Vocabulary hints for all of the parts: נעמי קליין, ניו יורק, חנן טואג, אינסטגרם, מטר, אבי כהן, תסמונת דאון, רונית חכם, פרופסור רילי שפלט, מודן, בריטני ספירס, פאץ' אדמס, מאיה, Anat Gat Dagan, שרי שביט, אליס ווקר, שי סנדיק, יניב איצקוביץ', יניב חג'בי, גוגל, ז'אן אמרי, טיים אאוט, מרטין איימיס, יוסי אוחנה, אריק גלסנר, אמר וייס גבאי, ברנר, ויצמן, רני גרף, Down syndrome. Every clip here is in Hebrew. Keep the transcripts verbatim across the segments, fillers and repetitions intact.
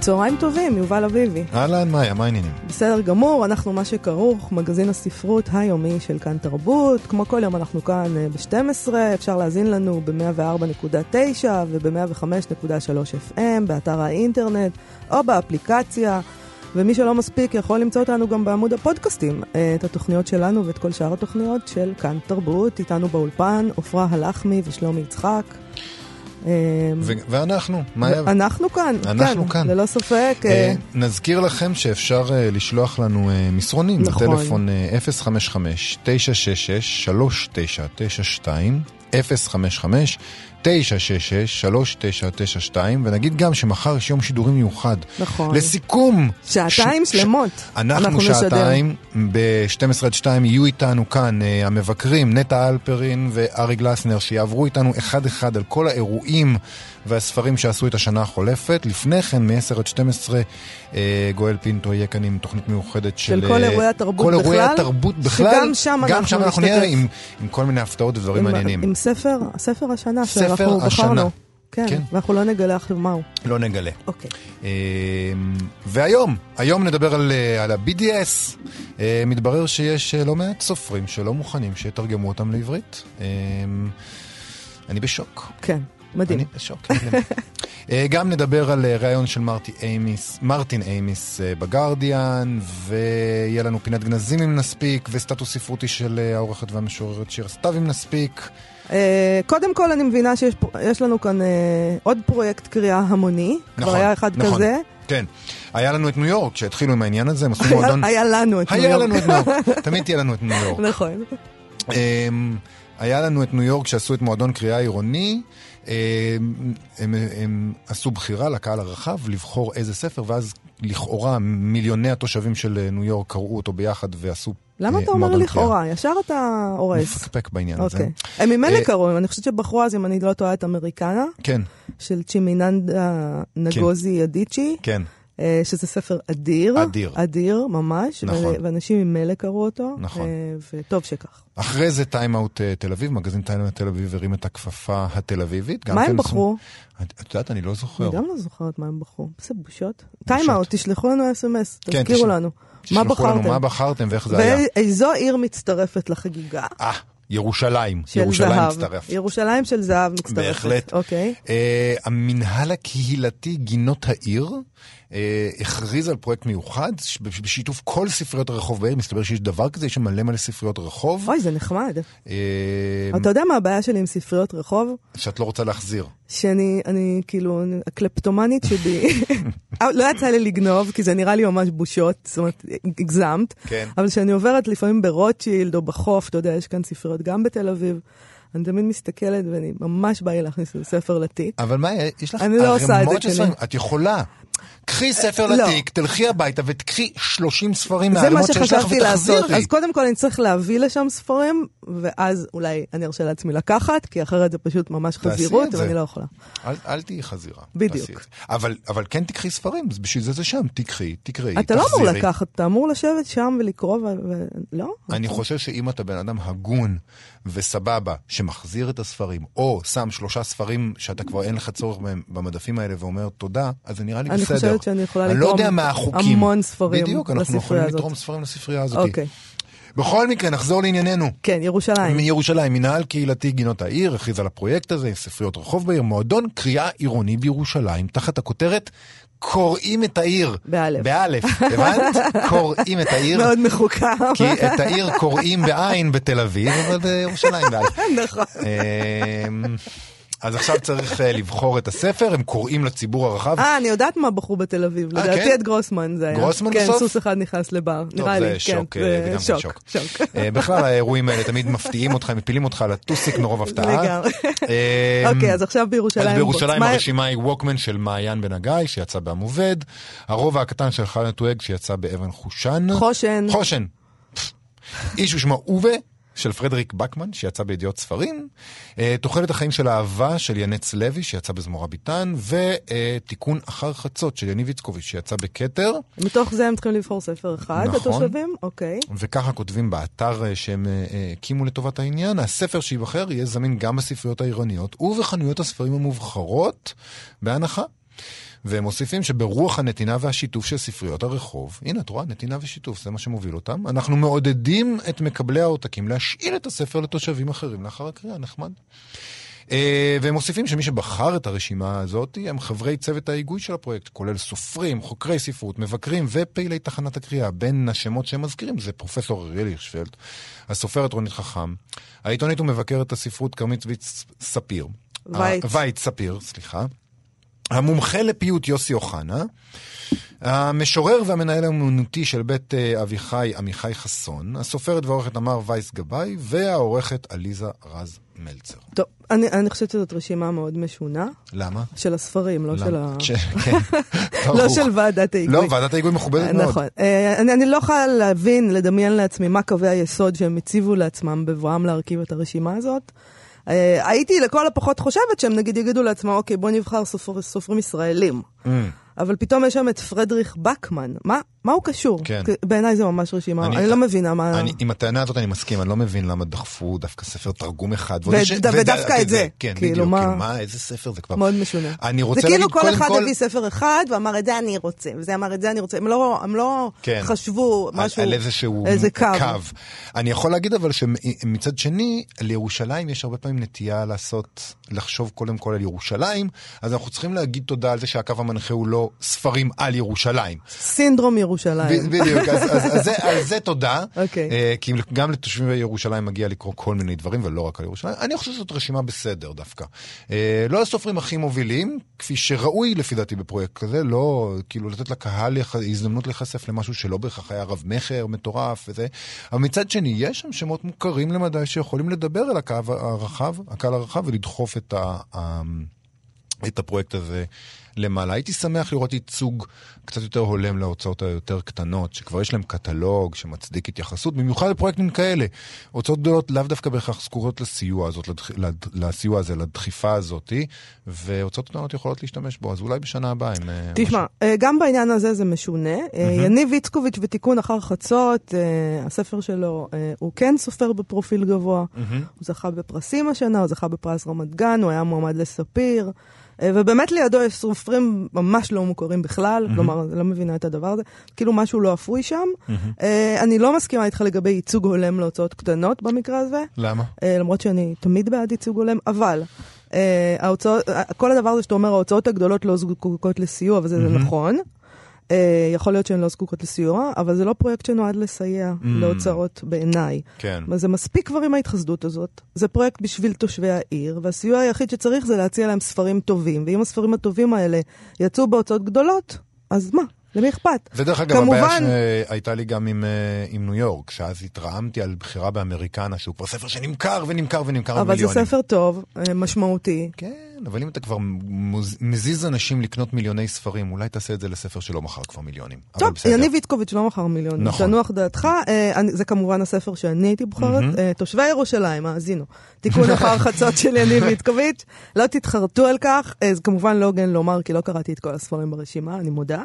צהריים טובים, יובל אביבי. אהלן, מאיה, מה העניינים? בסדר גמור, אנחנו מה שכרוך, מגזין הספרות היומי של כאן תרבות. כמו כל יום אנחנו כאן ב-שתים עשרה, אפשר להזין לנו ב-מאה וארבע נקודה תשע וב-מאה וחמש נקודה שלוש אף אם, באתר האינטרנט או באפליקציה. ומי שלא מספיק יכול למצוא אותנו גם בעמוד הפודקאסטים, את התוכניות שלנו ואת כל שאר התוכניות של כאן תרבות. איתנו באולפן, אופרה הלחמי ושלומי יצחק. ואנחנו, אנחנו כאן, אנחנו כאן, ללא ספק. נזכיר לכם שאפשר לשלוח לנו מסרונים בטלפון אפס חמש חמש תשע שש שש שלוש תשע תשע שתיים, אפס חמש חמש תשע שש שש שלוש תשע תשע שתיים, ונגיד גם שמחר יש יום שידורים מיוחד. נכון. לסיכום. שעתיים שלמות. אנחנו שעתיים, ב-שתים עשרה עד שתיים יהיו איתנו כאן המבקרים, נטה אלפרין ואריק גלסנר, שיעברו איתנו אחד אחד על כל האירועים והספרים שעשו את השנה החולפת. לפני כן, מ-עשר עד שתים עשרה, גואל פינטו יהיה כאן עם תוכנית מיוחדת של כל אירועי התרבות בכלל. שגם שם אנחנו נהיה עם כל מיני הפתעות ודברים מעניינים. עם ספר, הספר השנה שלנו. ספר השנה. כן, ואנחנו לא נגלה עכשיו מהו. לא נגלה. אוקיי. והיום, היום נדבר על ה-בי די אס. מתברר שיש לא מעט סופרים שלא מוכנים שיתרגמו אותם לעברית. אני בשוק. כן, מדהים. אני בשוק. גם נדבר על ראיון של מרטין איימיס בגרדיאן, ויהיה לנו פינת גנזים אם נספיק, וסטטוס ספרותי של העורכת והמשוררת שירה סתיו אם נספיק. קודם כל אני מבינה שיש לנו כאן עוד פרויקט קריאה המוני, כבר היה אחד כזה. כן, היה לנו את ניו יורק שהתחילו עם העניין הזה. היה לנו את ניו יורק, תמיד תהיה לנו את ניו יורק. נכון. היה לנו את ניו יורק שעשו את מועדון קריאה עירוני, הם עשו בחירה לקהל הרחב לבחור איזה ספר, ואז לכאורה מיליוני התושבים של ניו יורק קראו אותו ביחד ועשו. למה אתה אומר לכאורה? ישר אתה הורס. מפקפק בעניין הזה. הם ממילא קראו, אני חושבת שבחרו אז, אם אני לא טועה, את אמריקנה, של צ'ימיננדה נגוזי אדיצ'י, שזה ספר אדיר, אדיר, אדיר ממש, ואנשים ממילא קראו אותו, וטוב שכך. אחרי זה טיים אאוט תל אביב, מגזין טיים אאוט תל אביב הרים את הכפפה התל אביבית. מה הם בחרו? את יודעת, אני לא זוכר. אני גם לא זוכרת מה הם בחרו. זה בושות. טיים אאוט, תשלחו לנו אס אם אס, תזכירו לנו. מה בחרתם? מה בחרתם ואיך זה היה? ואיזו עיר מצטרפת לחגיגה? אה, ירושלים. ירושלים מצטרפת. ירושלים של זהב מצטרפת. בהחלט. אוקיי. המנהל הקהילתי גינות העיר הכריז על פרויקט מיוחד בשיתוף כל ספריות הרחוב בעיר. מסתבר שיש דבר כזה, יש מלא מלא ספריות רחוב. אוי, זה נחמד. אתה יודע מה הבעיה שלי עם ספריות רחוב? שאת לא רוצה להחזיר. שאני, אני כאילו, הקלפטומנית שבי, לא יצא לי לגנוב, כי זה נראה לי ממש בושות, זאת אומרת, הגזמת, כן. אבל שאני עוברת לפעמים ברוטשילד או בחוף, אתה יודע, יש כאן ספריות גם בתל אביב, אני תמיד מסתכלת ואני ממש באה להכניס לספר לתיק. אבל מה, יש לך הרמות של ספרים, את יכולה. קחי ספר לתיק, תלכי הביתה ותקחי שלושים ספרים מהרמות שיש לך ותחזיר לי. אז קודם כל אני צריך להביא לשם ספרים, ואז אולי אני ארשה לעצמי לקחת, כי אחרת זה פשוט ממש חזירות, ואני לא יכולה. אל תהיי חזירה. בדיוק. אבל כן תקחי ספרים, בשביל זה זה שם, תקחי, תקראי, תחזירי. אתה לא אמור לקחת, אתה אמור לשבת שם ולקרוא, ולא? אני חושב שאם אתה בן אדם הגון וסבבה, שמחזיר את הספרים, או שם שלושה ספרים שאתה כבר אין לך צורך במדפים האלה ואומר תודה, אז זה נראה לי בסדר. אני חושבת שאני יכולה לתרום המון ספרים לספרייה הזאת. בדיוק, אנחנו יכולים לתרום ספרים לספרייה הזאת. אוקיי. בכל מקרה, נחזור לענייננו. כן, ירושלים. מירושלים, מנהל קהילתי גינות העיר, הכריז על הפרויקט הזה, ספריות רחוב בעיר, מועדון קריאה עירוני בירושלים, תחת הכותרת קוראים את העיר. באלף. באלף, הבנת? קוראים את העיר. מאוד מחוקה. כי את העיר קוראים בעין בתל אביב, אבל בירושלים באלף. נכון. אז עכשיו צריך לבחור את הספר, הם קוראים לציבור הרחב. אה, אני יודעת מה בחרו בתל אביב, לדעתי את גרוסמן זה היה. גרוסמן בסוף? כן, סוס אחד נכנס לבר, נראה לי. שוק, זה גם שוק. בכלל האירועים האלה תמיד מפתיעים אותך, מפילים אותך לטוסיק מרוב הפתעה. אוקיי, אז עכשיו בירושלים. אז בירושלים הרשימה היא ווקמן של מעיין בן הגיא, שיצא בעמובד, הרוב הקטן של חנן טואג, שיצא באבן חושן. חושן. חושן. איש ושמו אובה, של פרדריק בקמן, שיצא בידיעות ספרים, תוחלת החיים של אהבה, של ינץ לוי, שיצא בזמורה ביטן, ותיקון אחר חצות, של יניב איצקוביץ', שיצא בכתר. מתוך זה הם צריכים לבחור ספר אחד, התושבים? אוקיי. וככה כותבים באתר שהם הקימו לטובת העניין, הספר שיבחר יהיה זמין גם בספריות העירוניות, ובחנויות הספרים המובחרות, בהנחה. והם מוסיפים שברוח הנתינה והשיתוף של ספריות הרחוב, הנה, את רואה, נתינה ושיתוף, זה מה שמוביל אותם. אנחנו מעודדים את מקבלי העותקים להשאיל את הספר לתושבים אחרים לאחר הקריאה, נחמד. והם מוסיפים שמי שבחר את הרשימה הזאת הם חברי צוות ההיגוי של הפרויקט, כולל סופרים, חוקרי ספרות, מבקרים ופעילי תחנת הקריאה. בין השמות שהם מזכירים זה פרופסור רילי שפלט, הסופרת רונית חכם, העיתונאית ומבקרת הספרות כרמית ויצ ספיר, ויץ ספיר, סליחה, המומחה לפיוט יוסי אוחנה, המשורר והמנהל האמנותי של בית אביחי עמיחי חסון, הסופרת והעורכת אמר וייס גבאי, והעורכת אליזה רז מלצר. טוב, אני, אני חושבת שזאת רשימה מאוד משונה. למה? של הספרים, לא למה? של ה... ש... כן. לא של ועדת ההיגוי. לא, ועדת ההיגוי מכובדת מאוד. נכון. אני, אני לא יכולה להבין, לדמיין לעצמי מה קווי היסוד שהם הציבו לעצמם בבואם להרכיב את הרשימה הזאת. הייתי לכל הפחות חושבת שהם נגיד יגידו לעצמם, אוקיי, בוא נבחר סופר, סופרים ישראלים. Mm. אבל פתאום יש שם את פרדריק בקמן. מה, מה הוא קשור? כן. בעיניי זה ממש רשימה. אני, אני לא מבינה מה... אני, עם הטענה הזאת אני מסכים, אני לא מבין למה דחפו דווקא ספר תרגום אחד. ו- ש... וד... ודווקא וד... את זה. כן, כאילו בדיוק. מה... כאילו, מה, איזה ספר זה כבר... מאוד משונה. אני רוצה זה להגיד, כאילו כל אחד כל... הביא ספר אחד, ואמר את זה אני רוצה, וזה אמר את זה אני רוצה. הם לא, הם לא כן. חשבו משהו... על, על איזשהו איזה קו. קו. אני יכול להגיד אבל שמצד שני, לירושלים יש הרבה פעמים נטייה לעשות, לחשוב קודם כל על ירושלים, אז אנחנו צריכים להגיד תודה על זה שהקו המנחה הוא לא ספרים על ירושלים. סינדרום ירושלים. בדיוק, אז זה תודה. כי גם לתושבים בירושלים מגיע לקרוא כל מיני דברים, ולא רק על ירושלים. אני חושב שזאת רשימה בסדר דווקא. לא הסופרים הכי מובילים, כפי שראוי לפי דעתי בפרויקט כזה, לא, כאילו לתת לקהל הזדמנות לחשף למשהו שלא בהכרח היה רב מחר, מטורף וזה. אבל מצד שני, יש שם שמות מוכרים למדי שיכולים לדבר על הקהל הרחב, הקהל הרחב, ולדחוף את ה... את הפרויקט הזה למעלה. הייתי שמח לראות ייצוג קצת יותר הולם להוצאות היותר קטנות, שכבר יש להם קטלוג שמצדיק התייחסות, במיוחד לפרויקטים כאלה. הוצאות גדולות לאו דווקא בהכרח זקוקות לסיוע הזאת, לסיוע הזה, לדחיפה הזאת, והוצאות קטנות יכולות להשתמש בו, אז אולי בשנה הבאה. תשמע, גם בעניין הזה זה משונה. יניב איצקוביץ' בתיקון אחר חצות, הספר שלו הוא כן סופר בפרופיל גבוה, הוא זכה בפרסים השנה, הוא זכה בפרס רמת גן, הוא היה מועמד לספיר, ובאמת לידו יש סופרים ממש לא מוכרים בכלל, כלומר, לא מבינה את הדבר הזה, כאילו משהו לא אפוי שם. אני לא מסכימה איתך לגבי ייצוג הולם להוצאות קטנות במקרה הזה. למה? למרות שאני תמיד בעד ייצוג הולם, אבל כל הדבר הזה שאתה אומר, ההוצאות הגדולות לא זקוקות לסיוע, וזה נכון. יכול להיות שהן לא זקוקות לסיוע, אבל זה לא פרויקט שנועד לסייע להוצאות בעיניי. זה מספיק כבר עם ההתחסדות הזאת. זה פרויקט בשביל תושבי העיר, והסיוע היחיד שצריך זה להציע להם ספרים טובים, ואם הספרים הטובים האלה יצאו בהוצאות גדולות, אז מה? למי אכפת? ודרך אגב, הבעיה שהייתה לי גם עם ניו יורק, שאז התרעמתי על בחירה באמריקנה, שהוא כבר ספר שנמכר ונמכר ונמכר במיליונים. אבל זה ספר טוב, משמעותי. כן, אבל אם אתה כבר מזיז אנשים לקנות מיליוני ספרים, אולי תעשה את זה לספר שלא מחר כבר מיליונים. טוב, יניב איצקוביץ' לא מחר מיליונים. תנוח דעתך, זה כמובן הספר שאני הייתי בוחרת, תושבי ירושלים, האזינו. תיקון אחר חצות של יניב איצקוביץ', לא תתחרטו על כך, זה כמובן לא הוגן לומר, כי לא קראתי את כל הספרים ברשימה, אני מודה.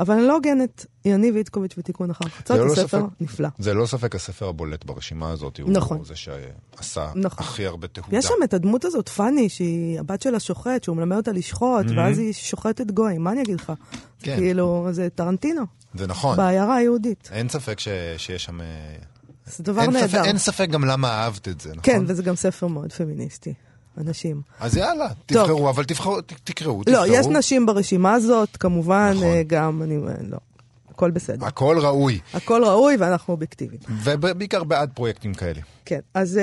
אבל אני לא הוגנת, יניב איצקוביץ' ותיקון אחר חצות, הספר נפלא. זה לא ספק הספר הבולט ברשימה הזאת, הוא זה שעשה הכי הרבה תהודה. יש שם את הדמות הזאת, פני, שהיא הבת של השוחט, שהוא מלמד אותה לשחוט, ואז היא שוחטת גוי, מה אני אגיד לך? כאילו, זה טרנטינו. זה נכון. בעיירה היהודית. אין ספק שיש שם... זה דבר נהדר. אין ספק גם למה אהבת את זה, נכון? כן, וזה גם ספר מאוד פמיניסטי. אנשים. אז יאללה, תבחרו, טוב. אבל תבחרו, ת, תקראו, לא, תבחרו. יש נשים ברשימה הזאת, כמובן, נכון. גם, אני, לא, הכל בסדר. הכל ראוי. הכל ראוי, ואנחנו אובייקטיביים. ובעיקר בעד פרויקטים כאלה. כן, אז...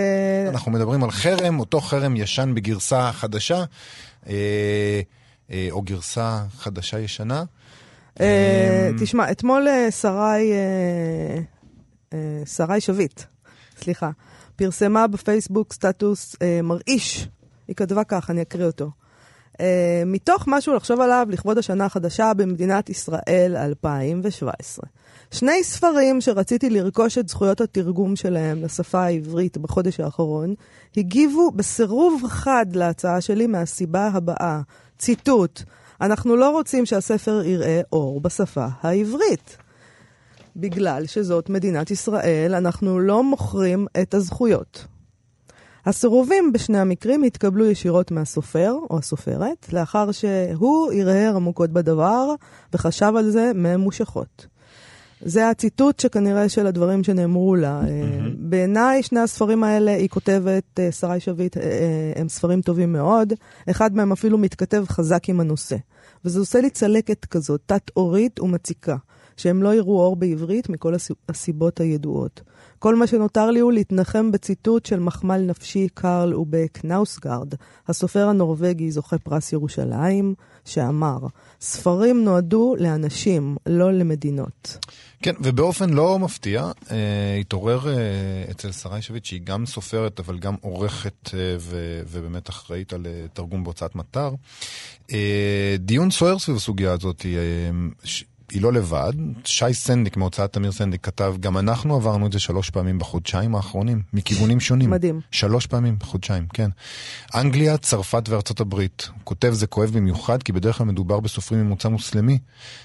אנחנו מדברים על חרם, אותו חרם ישן בגרסה חדשה, אה, אה, או גרסה חדשה ישנה. אה, אה, תשמע, אתמול שרי, אה, אה, שרי שביט, סליחה, פרסמה בפייסבוק סטטוס אה, מרעיש. היא כתבה כך, אני אקריא אותו. אה, מתוך משהו לחשוב עליו לכבוד השנה החדשה במדינת ישראל אלפיים שבע עשרה. שני ספרים שרציתי לרכוש את זכויות התרגום שלהם לשפה העברית בחודש האחרון, הגיבו בסירוב חד להצעה שלי מהסיבה הבאה, ציטוט, אנחנו לא רוצים שהספר יראה אור בשפה העברית. בגלל שזאת מדינת ישראל, אנחנו לא מוכרים את הזכויות. הסירובים בשני המקרים התקבלו ישירות מהסופר או הסופרת, לאחר שהוא הרהר עמוקות בדבר וחשב על זה ממושכות. זה הציטוט שכנראה של הדברים שנאמרו לה. בעיניי שני הספרים האלה, היא כותבת, שרי שביט, הם ספרים טובים מאוד. אחד מהם אפילו מתכתב חזק עם הנושא. וזה עושה לי צלקת כזאת, תת-אורית ומציקה, שהם לא יראו אור בעברית מכל הסיבות הידועות. כל מה שנותר לי הוא להתנחם בציטוט של מחמל נפשי קרל ובקנאוסגרד, הסופר הנורווגי זוכה פרס ירושלים, שאמר, ספרים נועדו לאנשים, לא למדינות. כן, ובאופן לא מפתיע, אה, התעורר אה, אצל שרי שביט, שהיא גם סופרת, אבל גם עורכת אה, ו, ובאמת אחראית על אה, תרגום בהוצאת מטר. אה, דיון סוער סביב הסוגיה הזאת היא... אה, ש... היא לא לבד, שי סנדיק מהוצאת תמיר סנדיק כתב, גם אנחנו עברנו את זה שלוש פעמים בחודשיים האחרונים, מכיוונים שונים. מדהים. שלוש פעמים בחודשיים, כן. אנגליה, צרפת וארצות הברית. כותב זה כואב במיוחד, כי בדרך כלל מדובר בסופרים ממוצא מוסלמי,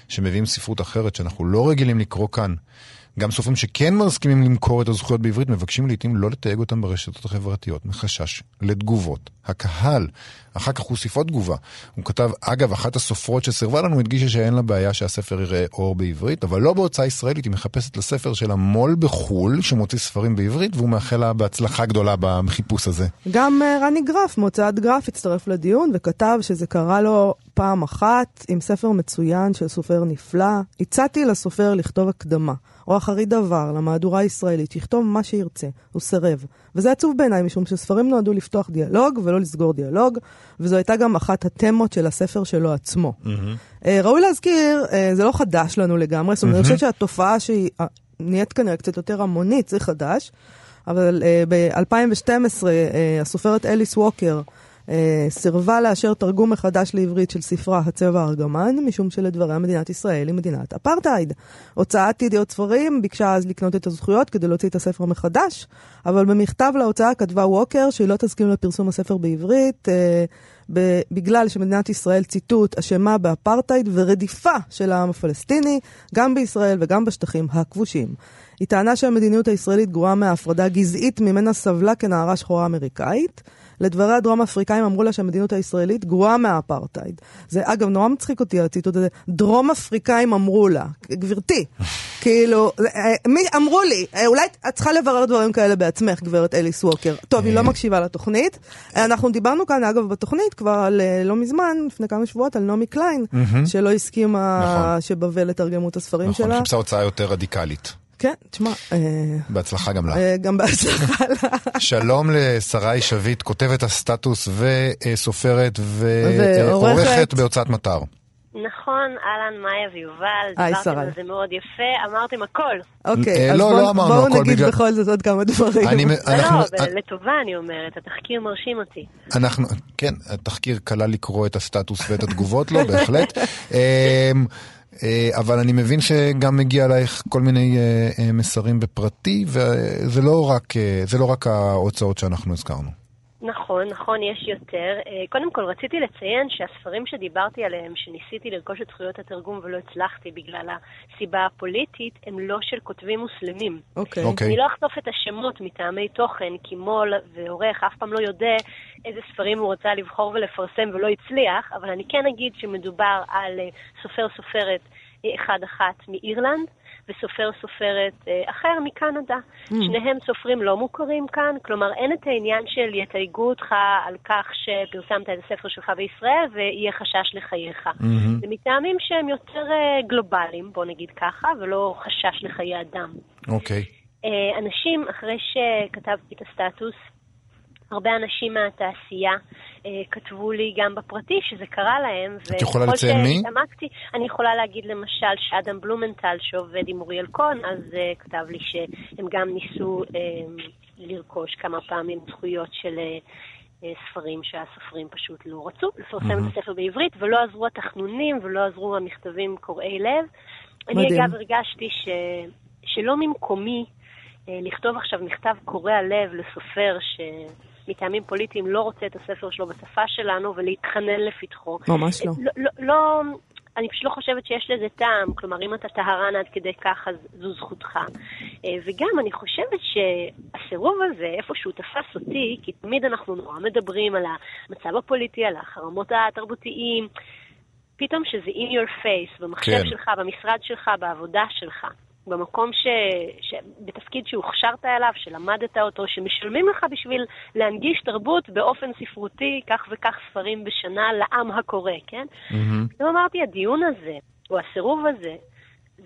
שמביאים ספרות אחרת שאנחנו לא רגילים לקרוא כאן. גם סופרים שכן מסכימים למכור את הזכויות בעברית, מבקשים לעתים לא לתייג אותם ברשתות החברתיות, מחשש לתגובות. הקהל, אחר כך הוא הוסיף תגובה. הוא כתב, אגב, אחת הסופרות שסרבה לנו הדגישה שאין לה בעיה שהספר יראה אור בעברית, אבל לא בהוצאה ישראלית, היא מחפשת לספר של המול בחול, שמוציא ספרים בעברית, והוא מאחל לה בהצלחה גדולה בחיפוש הזה. גם רני גרף, מוצאת גרף, הצטרף לדיון וכתב שזה קרה לו פעם אחת, עם ספר מצוין של סופר נפלא. הצעתי לסופר לכתוב הקדמה, או אחרי דבר, למהדורה הישראלית, יכתוב מה שירצה, הוא סרב. וזה עצוב בעיניי, משום שספרים נועדו לפתוח דיאלוג, ולא לסגור דיאלוג, וזו הייתה גם אחת התמות של הספר שלו עצמו. Mm-hmm. ראוי להזכיר, זה לא חדש לנו לגמרי, זאת אומרת, mm-hmm. אני חושבת שהתופעה שהיא נהיית כנראה קצת יותר המונית, זה חדש, אבל ב-אלפיים ושתים עשרה, הסופרת אליס ווקר, סירבה לאשר תרגום מחדש לעברית של ספרה הצבע הארגמן, משום שלדבריה מדינת ישראל היא מדינת אפרטייד. הוצאת ידיעות ספרים ביקשה אז לקנות את הזכויות כדי להוציא את הספר מחדש, אבל במכתב להוצאה כתבה ווקר שהיא לא תסכים לפרסום הספר בעברית, בגלל שמדינת ישראל, ציטוט, אשמה באפרטייד ורדיפה של העם הפלסטיני, גם בישראל וגם בשטחים הכבושים. היא טענה שהמדיניות הישראלית גרועה מההפרדה גזעית ממנה סבלה כנערה שחורה אמריקאית. לדברי הדרום אפריקאים אמרו לה שהמדינות הישראלית גרועה מהאפרטייד. זה אגב נורא מצחיק אותי הציטוט הזה, דרום אפריקאים אמרו לה, גברתי, כאילו, מי אמרו לי, אולי את צריכה לברר דברים כאלה בעצמך, גברת אליס ווקר. טוב, היא לא מקשיבה לתוכנית. אנחנו דיברנו כאן אגב בתוכנית כבר על, לא מזמן, לפני כמה שבועות, על נעמי קליין, שלא הסכימה שבבל לתרגמו את הספרים שלה. נכון, חיפשה הוצאה יותר רדיקלית. כן, תשמע. בהצלחה גם לה. גם בהצלחה לה. שלום לשרי שביט, כותבת הסטטוס וסופרת ועורכת בהוצאת מטר. נכון, אלן, מאיה ויובל, דיברתם על זה מאוד יפה, אמרתם הכל. אוקיי, אז בואו נגיד בכל זאת עוד כמה דברים. לא, לטובה אני אומרת, התחקיר מרשים אותי. כן, התחקיר קלה לקרוא את הסטטוס ואת התגובות לו, בהחלט. אבל אני מבין שגם מגיע עלייך כל מיני מסרים בפרטי, וזה לא רק, זה לא רק ההוצאות שאנחנו הזכרנו. נכון, נכון, יש יותר. קודם כל, רציתי לציין שהספרים שדיברתי עליהם, שניסיתי לרכוש את זכויות התרגום ולא הצלחתי בגלל הסיבה הפוליטית, הם לא של כותבים מוסלמים. אוקיי. אוקיי. אני לא אחשוף את השמות מטעמי תוכן, כי מול ועורך אף פעם לא יודע איזה ספרים הוא רוצה לבחור ולפרסם ולא הצליח, אבל אני כן אגיד שמדובר על סופר סופרת אחד אחת מאירלנד, וסופר סופרת אחר מקנדה. Mm. שניהם סופרים לא מוכרים כאן, כלומר אין את העניין של יתייגו אותך על כך שפרסמת את הספר שלך בישראל ויהיה חשש לחייך. Mm-hmm. ומטעמים שהם יותר גלובליים, בוא נגיד ככה, ולא חשש לחיי אדם. אוקיי. Okay. אנשים, אחרי שכתבתי את הסטטוס, הרבה אנשים מהתעשייה אה, כתבו לי גם בפרטי שזה קרה להם. את יכולה לציין מי? אני יכולה להגיד למשל שאדם בלומנטל שעובד עם אוריאל קון, אז אה, כתב לי שהם גם ניסו אה, לרכוש כמה פעמים זכויות של אה, ספרים שהסופרים פשוט לא רצו לפרסם mm-hmm. את הספר בעברית, ולא עזרו התחנונים ולא עזרו המכתבים קוראי לב. מדהים. אני אגב הרגשתי ש... שלא ממקומי לכתוב עכשיו מכתב קורא הלב לסופר שמטעמים פוליטיים לא רוצה את הספר שלו בשפה שלנו ולהתחנן לפתחו. ממש לא. לא, לא, לא, אני פשוט לא חושבת שיש לזה טעם. כלומר, אם אתה טהרן עד כדי כך, אז זו זכותך. וגם אני חושבת שהסירוב הזה, איפשהו תפס אותי, כי תמיד אנחנו נורא מדברים על המצב הפוליטי, על החרמות התרבותיים, פתאום שזה in your face, במחשב כן. שלך, במשרד שלך, בעבודה שלך. במקום ש... ש... בתפקיד שהוכשרת אליו, שלמדת אותו, שמשלמים לך בשביל להנגיש תרבות באופן ספרותי, כך וכך ספרים בשנה לעם הקורא, כן? Mm-hmm. אמרתי, הדיון הזה, או הסירוב הזה,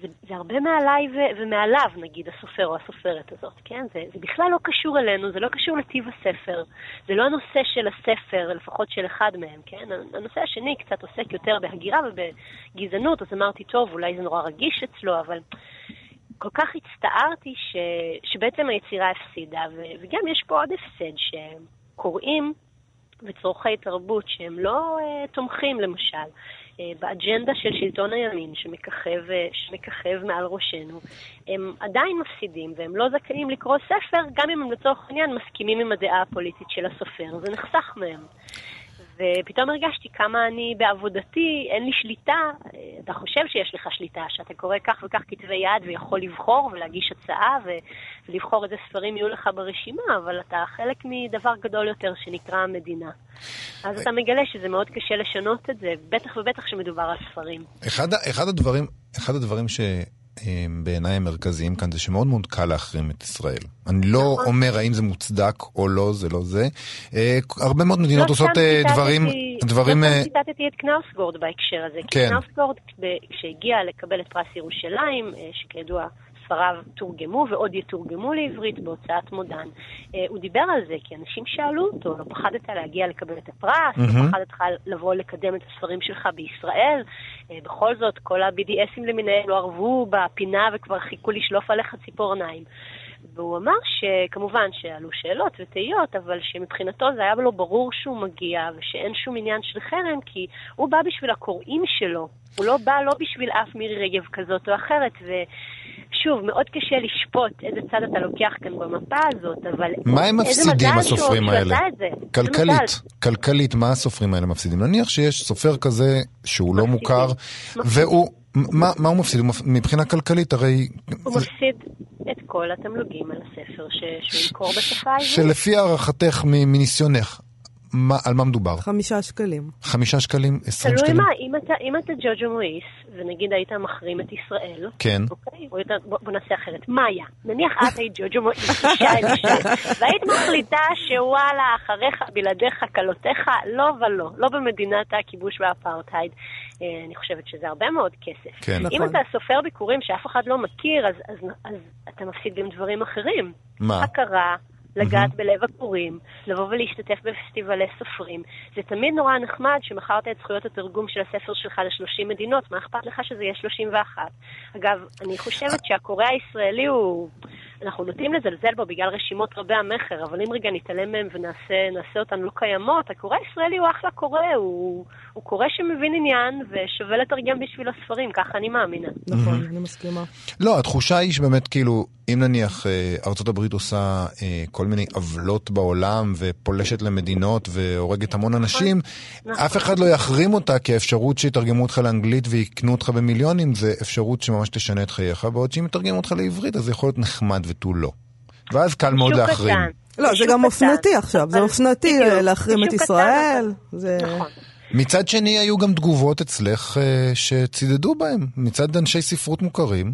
זה, זה הרבה מעליי ו... ומעליו, נגיד, הסופר או הסופרת הזאת, כן? זה, זה בכלל לא קשור אלינו, זה לא קשור לטיב הספר, זה לא הנושא של הספר, לפחות של אחד מהם, כן? הנושא השני קצת עוסק יותר בהגירה ובגזענות, אז אמרתי, טוב, אולי זה נורא רגיש אצלו, אבל... כל כך הצטערתי ש... שבעצם היצירה הפסידה, ו... וגם יש פה עוד הפסד שקוראים וצורכי תרבות שהם לא uh, תומכים, למשל, uh, באג'נדה של שלטון הימין שמככב, uh, שמככב מעל ראשנו. הם עדיין מפסידים והם לא זכאים לקרוא ספר, גם אם הם לצורך עניין מסכימים עם הדעה הפוליטית של הסופר, זה נחסך מהם. ופתאום הרגשתי כמה אני בעבודתי, אין לי שליטה, אתה חושב שיש לך שליטה, שאתה קורא כך וכך כתבי יד ויכול לבחור ולהגיש הצעה ולבחור איזה ספרים יהיו לך ברשימה, אבל אתה חלק מדבר גדול יותר שנקרא המדינה. אז אתה מגלה שזה מאוד קשה לשנות את זה, בטח ובטח שמדובר על ספרים. אחד, אחד הדברים, אחד הדברים ש... בעיניי המרכזיים כאן זה שמאוד מאוד קל להחרים את ישראל. אני לא אומר האם זה מוצדק או לא, זה לא זה. הרבה מאוד מדינות עושות דברים... לא שם ציטטתי את קנאוסגורד בהקשר הזה. כי קנאוסגורד שהגיע לקבל את פרס ירושלים, שכידוע ספריו תורגמו ועוד יתורגמו לעברית בהוצאת מודן. הוא דיבר על זה כי אנשים שאלו אותו, לא פחדת להגיע לקבל את הפרס, לא פחדת לבוא לקדם את הספרים שלך בישראל. בכל זאת, כל ה-בי די אסים למיניהם לא ערבו בפינה וכבר חיכו לשלוף עליך ציפורניים. והוא אמר שכמובן שעלו שאלות ותהיות, אבל שמבחינתו זה היה לו ברור שהוא מגיע ושאין שום עניין של חרם, כי הוא בא בשביל הקוראים שלו. הוא לא בא לא בשביל אף מירי רגב כזאת או אחרת, ו... שוב, מאוד קשה לשפוט איזה צד אתה לוקח כאן במפה הזאת, אבל... מה הם מפסידים הסופרים האלה? כלכלית, כלכלית, מה הסופרים האלה מפסידים? נניח שיש סופר כזה שהוא לא מוכר, והוא... מה הוא מפסיד? מבחינה כלכלית הרי... הוא מפסיד את כל התמלוגים על הספר שהוא יקור בשפה הזאת. שלפי הערכתך מניסיונך, על מה מדובר? חמישה שקלים. חמישה שקלים, עשרים שקלים. תלוי מה, אם אתה ג'וג'ו מויס, ונגיד היית מחרים את ישראל, כן. אוקיי? בוא נעשה אחרת. מאיה, נניח את היית ג'וג'ו מויס, והיית מחליטה שוואלה, אחריך, בלעדיך, קלותיך, לא ולא. לא במדינת הכיבוש והאפרטהייד. אני חושבת שזה הרבה מאוד כסף. אם אתה סופר ביקורים שאף אחד לא מכיר, אז אתה מפסיד גם דברים אחרים. מה? הכרה... לגעת בלב הקוראים, לבוא ולהשתתף בפסטיבלי סופרים. זה תמיד נורא נחמד שמכרת את זכויות התרגום של הספר שלך ל-שלושים מדינות, מה אכפת לך שזה יהיה שלושים ואחת? אגב, אני חושבת שהקורא הישראלי הוא... אנחנו נוטים לזלזל בו בגלל רשימות רבי המחר, אבל אם רגע נתעלם מהם ונעשה אותן לא קיימות, הקורא הישראלי הוא אחלה קורא, הוא קורא שמבין עניין ושווה לתרגם בשביל הספרים, ככה אני מאמינה. נכון, אני מסכימה. לא, התחושה היא שבאמת כאילו, אם נניח ארצות הברית עושה כל מיני עוולות בעולם ופולשת למדינות והורגת המון אנשים, אף אחד לא יחרים אותה, כי האפשרות שיתרגמו אותך לאנגלית ויקנו אותך במיליונים, זה אפשרות שממש תשנה את חייך, בעוד שאם יתרגמו אותך לעברית, אז יכול להיות נחמד ותו לא. ואז קל מאוד להחרים. לא, זה גם אופנתי עכשיו, זה אופנתי להחרים את ישראל. נכון. מצד שני, היו גם תגובות אצלך שצידדו בהם, מצד אנשי ספרות מוכרים,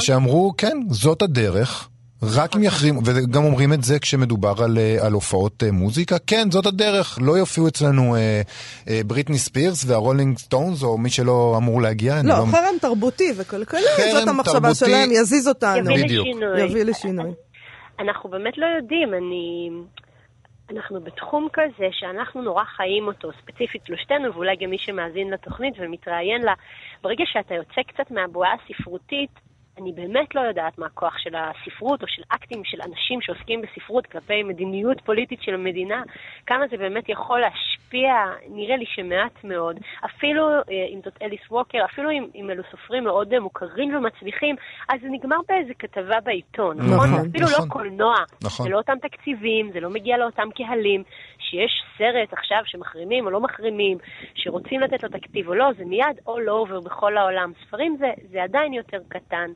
שאמרו, כן, זאת הדרך, רק אם יחרים, וגם אומרים את זה כשמדובר על, על הופעות מוזיקה, כן, זאת הדרך, לא יופיעו אצלנו אה, אה, בריטני ספירס והרולינג סטונס, או מי שלא אמור להגיע. לא, לא... חרם תרבותי וכלכלי, זאת המחשבה תרבותי... שלהם, יזיז אותנו. יביא לשינוי. יביא לשינוי. אנחנו באמת לא יודעים, אני... אנחנו בתחום כזה שאנחנו נורא חיים אותו, ספציפית שלושתנו, ואולי גם מי שמאזין לתוכנית ומתראיין לה, ברגע שאתה יוצא קצת מהבועה הספרותית, אני באמת לא יודעת מה הכוח של הספרות או של אקטים של אנשים שעוסקים בספרות כלפי מדיניות פוליטית של המדינה, כמה זה באמת יכול להשפיע, נראה לי שמעט מאוד, אפילו אם זאת אליס ווקר, אפילו אם, אם אלו סופרים מאוד מוכרים ומצליחים, אז זה נגמר באיזה כתבה בעיתון, נכון? נכון, אפילו נכון. לא קולנוע, נכון. זה לא אותם תקציבים, זה לא מגיע לאותם קהלים, שיש סרט עכשיו שמחרימים או לא מחרימים, שרוצים לתת לו תקציב או לא, זה מיד all over בכל העולם, ספרים זה, זה עדיין יותר קטן.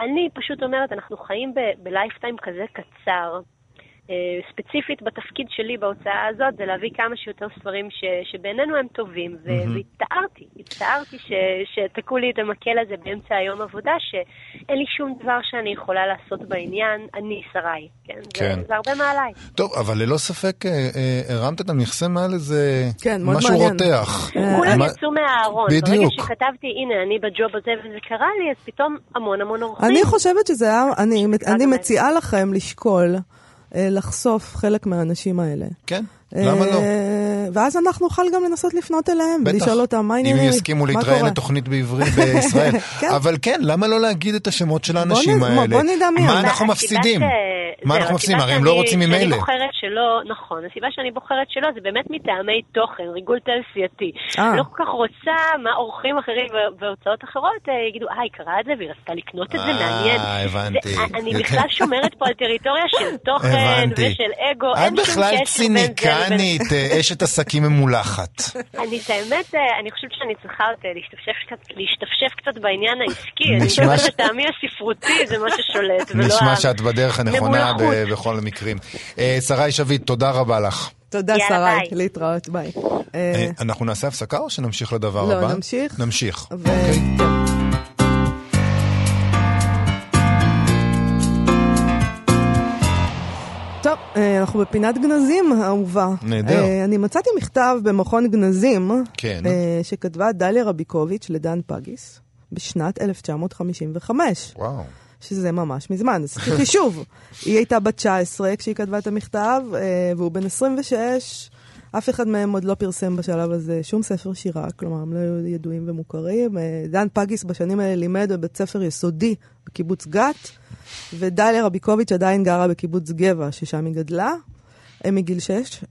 אני פשוט אומרת, אנחנו חיים בלייפטיים כזה קצר, ספציפית בתפקיד שלי בהוצאה הזאת, זה להביא כמה שיותר ספרים שבינינו הם טובים, והצטערתי, הצטערתי שתקעו לי את המקל הזה באמצע היום עבודה, שאין לי שום דבר שאני יכולה לעשות בעניין, אני שרי, כן? זה הרבה מעליי. טוב, אבל ללא ספק, הרמת את המכסה מעל איזה משהו רותח. כולם יצאו מהארון, ברגע שכתבתי, הנה, אני בג'וב הזה וזה קרה לי, אז פתאום המון המון אורחים. אני חושבת שזה היה, אני מציעה לכם לשקול, לחשוף חלק מהאנשים האלה. כן, למה לא? ואז אנחנו נוכל גם לנסות לפנות אליהם, ולשאול אותם מה עניינים. אם יסכימו להתראיין לתוכנית בעברית בישראל. אבל כן, למה לא להגיד את השמות של האנשים האלה? בוא נדמיין. מה אנחנו מפסידים? מה אנחנו מפסידים? הרי הם לא רוצים ממילא. הסיבה שאני בוחרת שלא, נכון, הסיבה שאני בוחרת שלא, זה באמת מטעמי תוכן, ריגול תעשייתי. אני לא כל כך רוצה מה אורחים אחרים והוצאות אחרות יגידו, אה, היא קראה את זה והיא רצתה לקנות את זה, מעניין. אני בכלל שומרת פה על טריטוריה של תוכן ושל אגו. את בכלל ציניקנית, אשת עסקים ממולחת. אני, האמת, אני חושבת שאני צריכה להשתפשף קצת בעניין העסקי. אני חושבת שטעמי הספרותי זה מה ששולט. נשמע שאת בדרך הנכונה בכל המקרים. שרי שביט, תודה רבה לך. תודה שרי, להתראות, ביי. אנחנו נעשה הפסקה או שנמשיך לדבר הבא? לא, נמשיך. נמשיך, אוקיי. טוב, אנחנו בפינת גנזים, אהובה. נהדר. אני מצאתי מכתב במכון גנזים, כן. שכתבה דליה רביקוביץ' לדן פגיס, בשנת אלף תשע מאות חמישים וחמש. וואו. שזה ממש מזמן, אז חישוב. היא הייתה בת תשע עשרה כשהיא כתבה את המכתב, והוא בן עשרים ושש. אף אחד מהם עוד לא פרסם בשלב הזה שום ספר שירה, כלומר, הם לא היו ידועים ומוכרים. דן פגיס בשנים האלה לימד בבית ספר יסודי בקיבוץ גת, ודליה רביקוביץ' עדיין גרה בקיבוץ גבע, ששם היא גדלה, מגיל שש,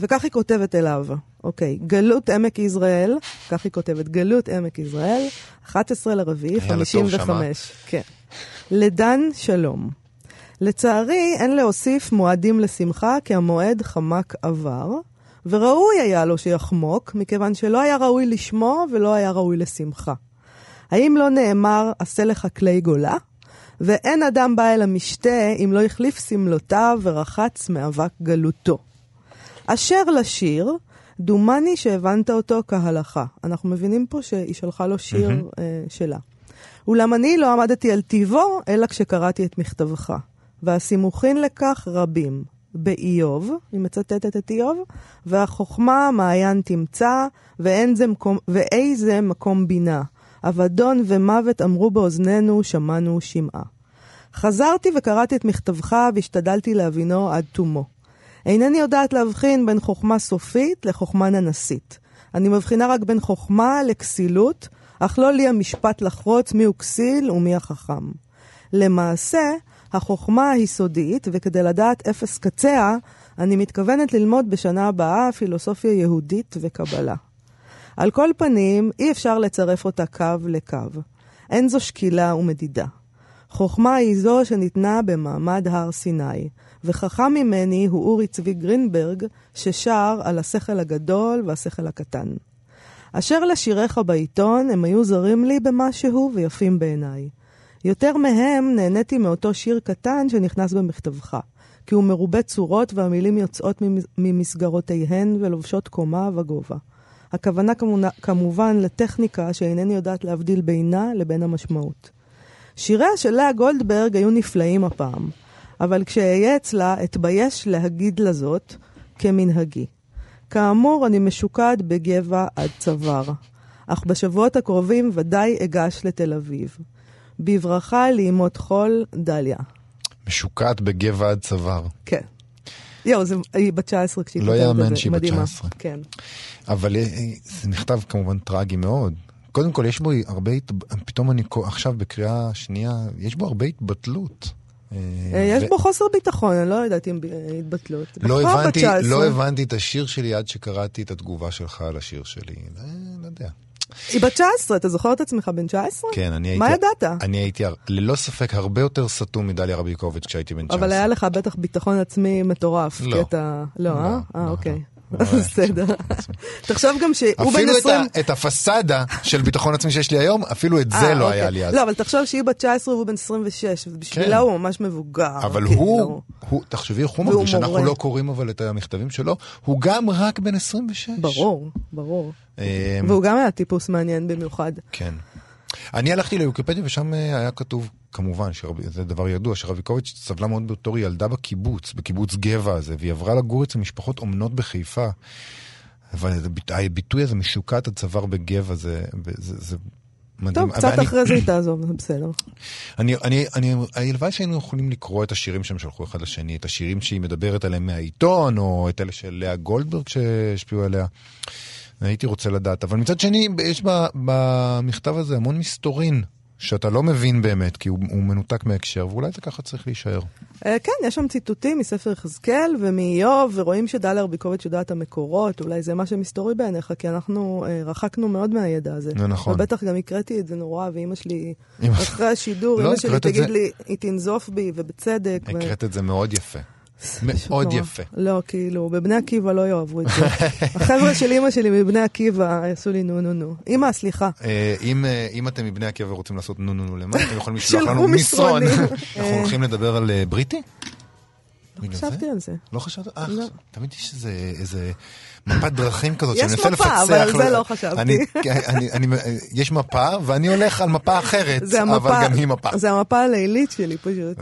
וכך היא כותבת אליו. אוקיי, גלות עמק ישראל, כך היא כותבת, גלות עמק ישראל, אחת עשרה לרביעי, חמישים וחמש. כן. לדן שלום. לצערי, אין להוסיף מועדים לשמחה, כי המועד חמק עבר, וראוי היה לו שיחמוק, מכיוון שלא היה ראוי לשמו ולא היה ראוי לשמחה. האם לא נאמר, עשה לך כלי גולה? ואין אדם בא אל המשתה אם לא החליף סמלותיו ורחץ מאבק גלותו. אשר לשיר, דומני שהבנת אותו כהלכה. אנחנו מבינים פה שהיא שלחה לו שיר mm-hmm. uh, שלה. אולם אני לא עמדתי על טיבו, אלא כשקראתי את מכתבך. והסימוכין לכך רבים. באיוב, היא מצטטת את איוב, והחוכמה מעיין תמצא, ואיזה מקום, ואיזה מקום בינה. אבדון ומוות אמרו באוזנינו, שמענו שמעה. חזרתי וקראתי את מכתבך והשתדלתי להבינו עד תומו. אינני יודעת להבחין בין חוכמה סופית לחוכמה ננסית. אני מבחינה רק בין חוכמה לכסילות, אך לא לי המשפט לחרוץ מי הוא כסיל ומי החכם. למעשה, החוכמה היסודית, וכדי לדעת אפס קציה, אני מתכוונת ללמוד בשנה הבאה פילוסופיה יהודית וקבלה. על כל פנים, אי אפשר לצרף אותה קו לקו. אין זו שקילה ומדידה. חוכמה היא זו שניתנה במעמד הר סיני, וחכם ממני הוא אורי צבי גרינברג, ששר על השכל הגדול והשכל הקטן. אשר לשיריך בעיתון, הם היו זרים לי במשהו ויפים בעיניי. יותר מהם נהניתי מאותו שיר קטן שנכנס במכתבך, כי הוא מרובה צורות והמילים יוצאות ממסגרותיהן ולובשות קומה וגובה. הכוונה כמובן לטכניקה שאינני יודעת להבדיל בינה לבין המשמעות. שיריה של לאה גולדברג היו נפלאים הפעם, אבל כשהיה אצלה התבייש להגיד לזאת כמנהגי. כאמור, אני משוקד בגבע עד צוואר, אך בשבועות הקרובים ודאי אגש לתל אביב. בברכה לימות חול דליה. משוקד בגבע עד צוואר. כן. יו, זה, היא בת תשע עשרה כשהיא כתבת את זה. לא יאמן שהיא בת תשע עשרה. כן. אבל זה נכתב כמובן טרגי מאוד. קודם כל, יש בו הרבה, פתאום אני עכשיו בקריאה שנייה, יש בו הרבה התבטלות. יש בו חוסר ביטחון, אני לא יודעת אם התבטלות. לא הבנתי את השיר שלי עד שקראתי את התגובה שלך על השיר שלי. לא יודע. היא בת תשע עשרה, אתה זוכר את עצמך בן תשע עשרה? כן, אני הייתי... מה ידעת? אני הייתי ללא ספק הרבה יותר סתום מדליה רביקוביץ' כשהייתי בן תשע עשרה. אבל היה לך בטח ביטחון עצמי מטורף. לא. לא, אה? אה, אוקיי. בסדר. תחשוב גם שהוא בן עשרים... אפילו את הפסדה של ביטחון עצמי שיש לי היום, אפילו את זה לא היה לי אז. לא, אבל תחשוב שהיא בת תשע עשרה והוא בן עשרים ושש, ובשבילה הוא ממש מבוגר. אבל הוא, תחשבי, הוא מרגיש, אנחנו לא קוראים אבל את המכתבים שלו, הוא גם רק בן עשרים ושש. ברור, ברור. והוא גם היה טיפוס מעניין במיוחד. כן. אני הלכתי ליוקיפדיה ושם היה כתוב, כמובן, זה דבר ידוע, שרביקוביץ' סבלה מאוד בתור ילדה בקיבוץ, בקיבוץ גבע הזה, והיא עברה לגור אצל משפחות אומנות בחיפה. אבל הביטוי הזה, משוקעת הצוואר בגבע, זה מדהים. טוב, קצת אחרי זה תעזוב, זה בסדר. הלוואי שהיינו יכולים לקרוא את השירים שהם שלחו אחד לשני, את השירים שהיא מדברת עליהם מהעיתון, או את אלה של לאה גולדברג שהשפיעו עליה. הייתי רוצה לדעת, אבל מצד שני, יש במכתב הזה המון מסתורין, שאתה לא מבין באמת, כי הוא, הוא מנותק מהקשר, ואולי זה ככה צריך להישאר. כן, יש שם ציטוטים מספר חזקאל ומאיוב, ורואים שדליה רביקוביץ' יודעת המקורות, אולי זה מה שמסתורי בעיניך, כי אנחנו רחקנו מאוד מהידע הזה. נכון. ובטח גם הקראתי את זה נורא, ואמא שלי, אחרי השידור, אמא שלי תגיד לי, היא תנזוף בי, ובצדק. הקראת את זה מאוד יפה. מאוד יפה. לא, כאילו, בבני עקיבא לא יאהבו את זה. החבר'ה של אמא שלי מבני עקיבא עשו לי נו נו נו. אמא, סליחה. אם אתם מבני עקיבא ורוצים לעשות נו נו נו למה, אתם יכולים לשלוח לנו מסרון. אנחנו הולכים לדבר על בריטי? לא חשבתי על זה. לא חשבתי? אה, תמיד יש איזה מפת דרכים כזאת. יש מפה, אבל זה לא חשבתי. יש מפה, ואני הולך על מפה אחרת, אבל גם היא מפה. זה המפה הלילית שלי פשוט.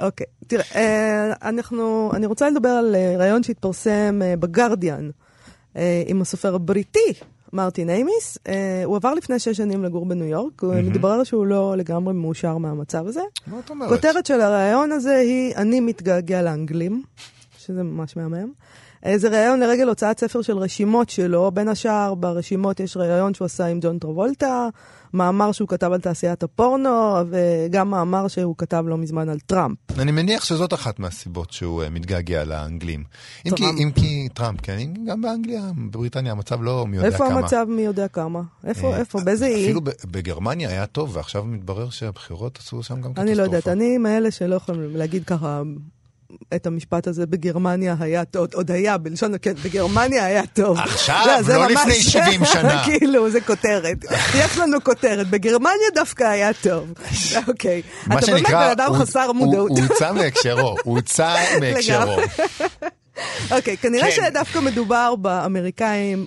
אוקיי. תראה, אנחנו, אני רוצה לדבר על רעיון שהתפרסם בגרדיאן עם הסופר הבריטי, מרטין איימיס. הוא עבר לפני שש שנים לגור בניו יורק, ומתברר שהוא לא לגמרי מאושר מהמצב הזה. מה את אומרת? כותרת של הרעיון הזה היא "אני מתגעגע לאנגלים", שזה ממש מהמם. זה רעיון לרגל הוצאת ספר של רשימות שלו, בין השאר ברשימות יש רעיון שהוא עשה עם ג'ון טרבולטה, מאמר שהוא כתב על תעשיית הפורנו, וגם מאמר שהוא כתב לא מזמן על טראמפ. אני מניח שזאת אחת מהסיבות שהוא מתגעגע לאנגלים. אם כי טראמפ, כן, גם באנגליה, בבריטניה, המצב לא מי יודע כמה. איפה המצב מי יודע כמה? איפה, איפה, באיזה אי? אפילו בגרמניה היה טוב, ועכשיו מתברר שהבחירות עשו שם גם קטסטרופה. אני לא יודעת, אני מאלה שלא יכולים להגיד ככה את המשפט הזה, בגרמניה היה טוב, עוד היה, בלשון, כן, בגרמניה היה טוב. עכשיו, לא לפני שבעים שנה. כאילו, זה כותרת. יש לנו כותרת, בגרמניה דווקא היה טוב. אוקיי. אתה באמת בן אדם חסר מודעות. הוא יצא מהקשרו, הוא יצא מהקשרו. אוקיי, כנראה שדווקא מדובר באמריקאים,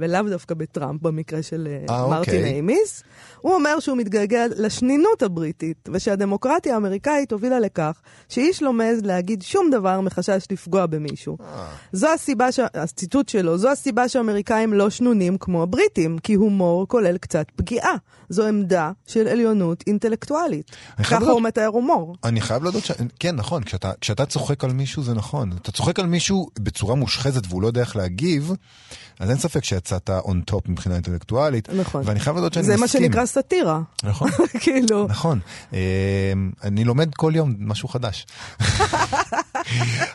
ולאו דווקא בטראמפ, במקרה של מרטין איימיס. הוא אומר שהוא מתגעגע לשנינות הבריטית, ושהדמוקרטיה האמריקאית הובילה לכך שאיש לומז להגיד שום דבר מחשש לפגוע במישהו. זו הסיבה, ש... הציטוט שלו, זו הסיבה שהאמריקאים לא שנונים כמו הבריטים, כי הומור כולל קצת פגיעה. זו עמדה של עליונות אינטלקטואלית. ככה לדוד... הוא מתאר הומור. אני חייב לדעת ש... כן, נכון, כשאתה, כשאתה צוחק על מישהו זה נכון. אתה צוחק על מישהו בצורה מושחזת והוא לא יודע איך להגיב, אז אין ספק שיצאת on top מבחינה אינטלקטואלית. נכון. ואני חייב לדעת שאני זה מסכים. מה שנקרא סטירה. נכון. כאילו. נכון. אני לומד כל יום משהו חדש.